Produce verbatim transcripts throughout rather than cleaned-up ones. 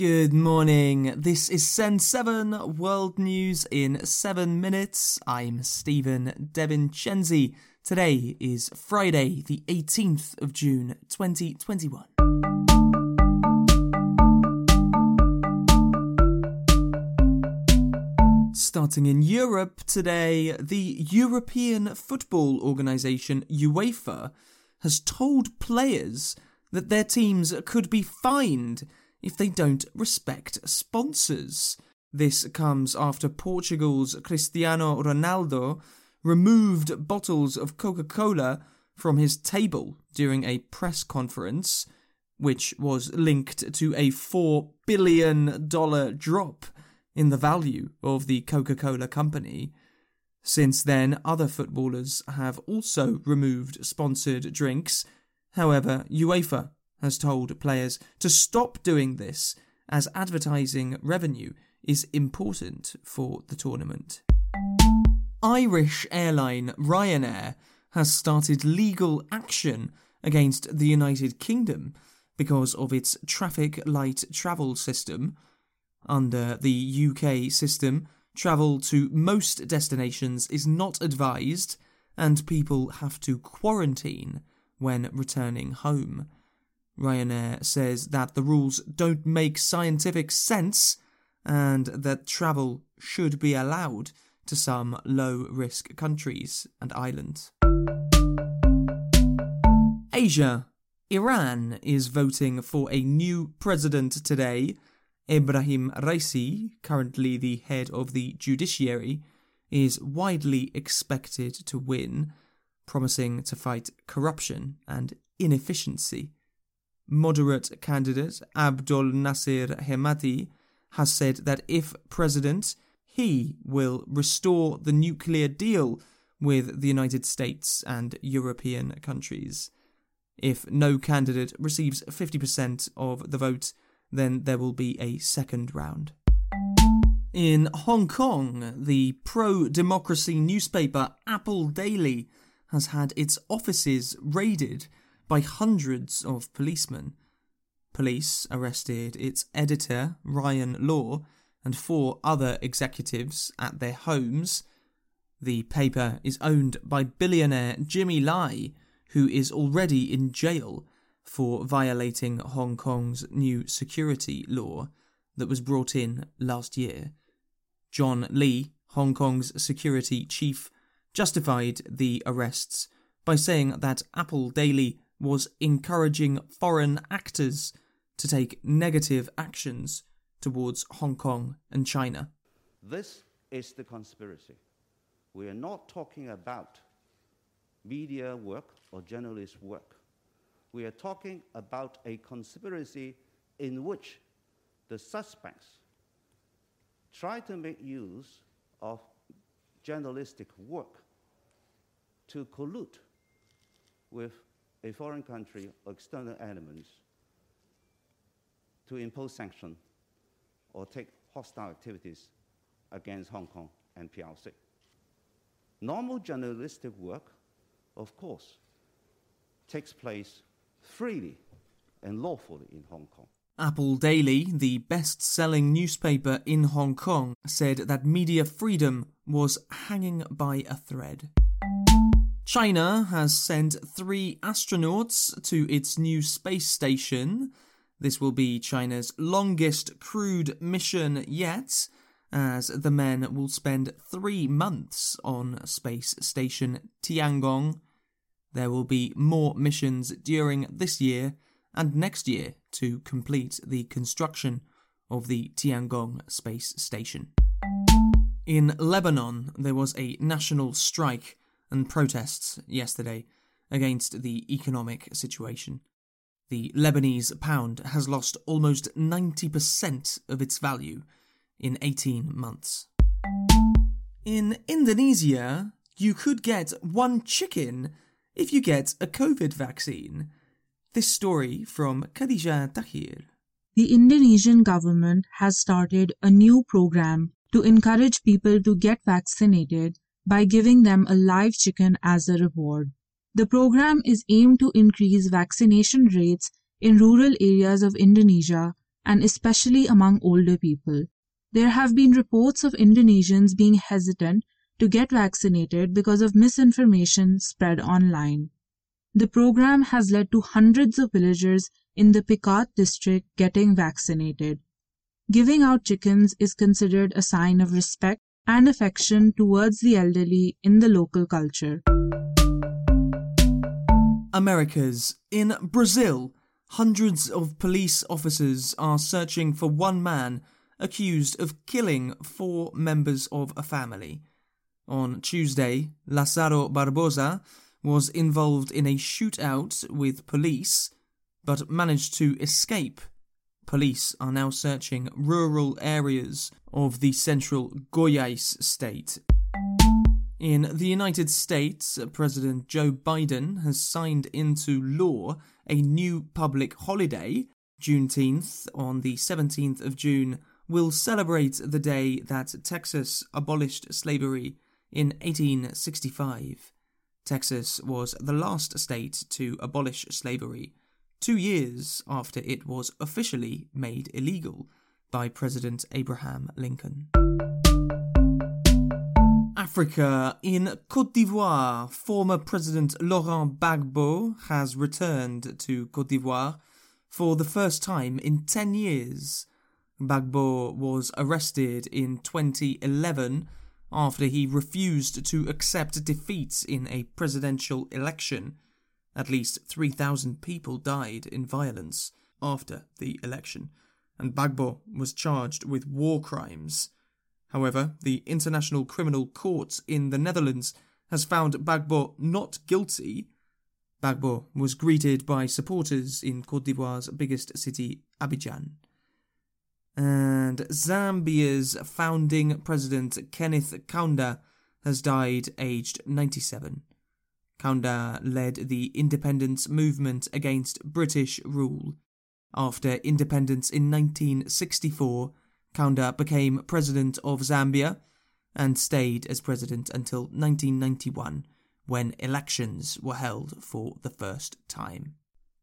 Good morning, this is Send seven World News in seven minutes. I'm Stephen Devincenzi. Today is Friday, the eighteenth of June twenty twenty-one. Starting in Europe today, the European football organisation UEFA has told players that their teams could be fined if they don't respect sponsors. This comes after Portugal's Cristiano Ronaldo removed bottles of Coca-Cola from his table during a press conference, which was linked to a four billion dollars drop in the value of the Coca-Cola company. Since then, other footballers have also removed sponsored drinks. However, UEFA has told players to stop doing this, as advertising revenue is important for the tournament. Irish airline Ryanair has started legal action against the United Kingdom because of its traffic light travel system. Under the U K system, travel to most destinations is not advised, and people have to quarantine when returning home. Ryanair says that the rules don't make scientific sense and that travel should be allowed to some low-risk countries and islands. Asia. Iran is voting for a new president today. Ebrahim Raisi, currently the head of the judiciary, is widely expected to win, promising to fight corruption and inefficiency. Moderate candidate Abdul Nasir Hemati has said that if president, he will restore the nuclear deal with the United States and European countries. If no candidate receives fifty percent of the vote, then there will be a second round. In Hong Kong, the pro-democracy newspaper Apple Daily has had its offices raided by hundreds of policemen. Police arrested its editor, Ryan Law, and four other executives at their homes. The paper is owned by billionaire Jimmy Lai, who is already in jail for violating Hong Kong's new security law that was brought in last year. John Lee, Hong Kong's security chief, justified the arrests by saying that Apple Daily was encouraging foreign actors to take negative actions towards Hong Kong and China. This is the conspiracy. We are not talking about media work or journalist work. We are talking about a conspiracy in which the suspects try to make use of journalistic work to collude with a foreign country or external elements to impose sanctions or take hostile activities against Hong Kong and P R C. Normal journalistic work, of course, takes place freely and lawfully in Hong Kong. Apple Daily, the best-selling newspaper in Hong Kong, said that media freedom was hanging by a thread. China has sent three astronauts to its new space station. This will be China's longest crewed mission yet, as the men will spend three months on space station Tiangong. There will be more missions during this year and next year to complete the construction of the Tiangong space station. In Lebanon, there was a national strike and protests yesterday against the economic situation. The Lebanese pound has lost almost ninety percent of its value in eighteen months. In Indonesia, you could get one chicken if you get a COVID vaccine. This story from Khadija Tahir. The Indonesian government has started a new program to encourage people to get vaccinated by giving them a live chicken as a reward. The program is aimed to increase vaccination rates in rural areas of Indonesia and especially among older people. There have been reports of Indonesians being hesitant to get vaccinated because of misinformation spread online. The program has led to hundreds of villagers in the Pikat district getting vaccinated. Giving out chickens is considered a sign of respect and affection towards the elderly in the local culture. Americas. In Brazil, hundreds of police officers are searching for one man accused of killing four members of a family. On Tuesday, Lázaro Barbosa was involved in a shootout with police, but managed to escape. Police are now searching rural areas of the central Goiás state. In the United States, President Joe Biden has signed into law a new public holiday. Juneteenth, on the seventeenth of June, will celebrate the day that Texas abolished slavery in eighteen sixty-five. Texas was the last state to abolish slavery, two years after it was officially made illegal by President Abraham Lincoln. Africa. In Côte d'Ivoire, former President Laurent Gbagbo has returned to Côte d'Ivoire for the first time in ten years. Gbagbo was arrested in twenty eleven after he refused to accept defeat in a presidential election. At least three thousand people died in violence after the election, and Gbagbo was charged with war crimes. However, the International Criminal Court in the Netherlands has found Gbagbo not guilty. Gbagbo was greeted by supporters in Côte d'Ivoire's biggest city, Abidjan. And Zambia's founding president, Kenneth Kaunda, has died aged ninety-seven. Kaunda led the independence movement against British rule. After independence in nineteen sixty-four, Kaunda became president of Zambia and stayed as president until nineteen ninety-one, when elections were held for the first time.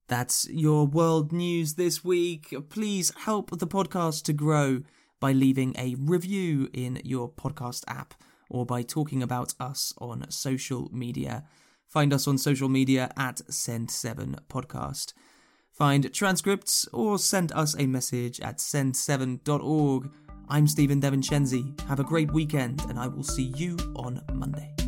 That's your world news this week. Please help the podcast to grow by leaving a review in your podcast app or by talking about us on social media. Find us on social media at Send seven Podcast. Find transcripts or send us a message at send seven dot org. I'm Stephen Devincenzi. Have a great weekend and I will see you on Monday.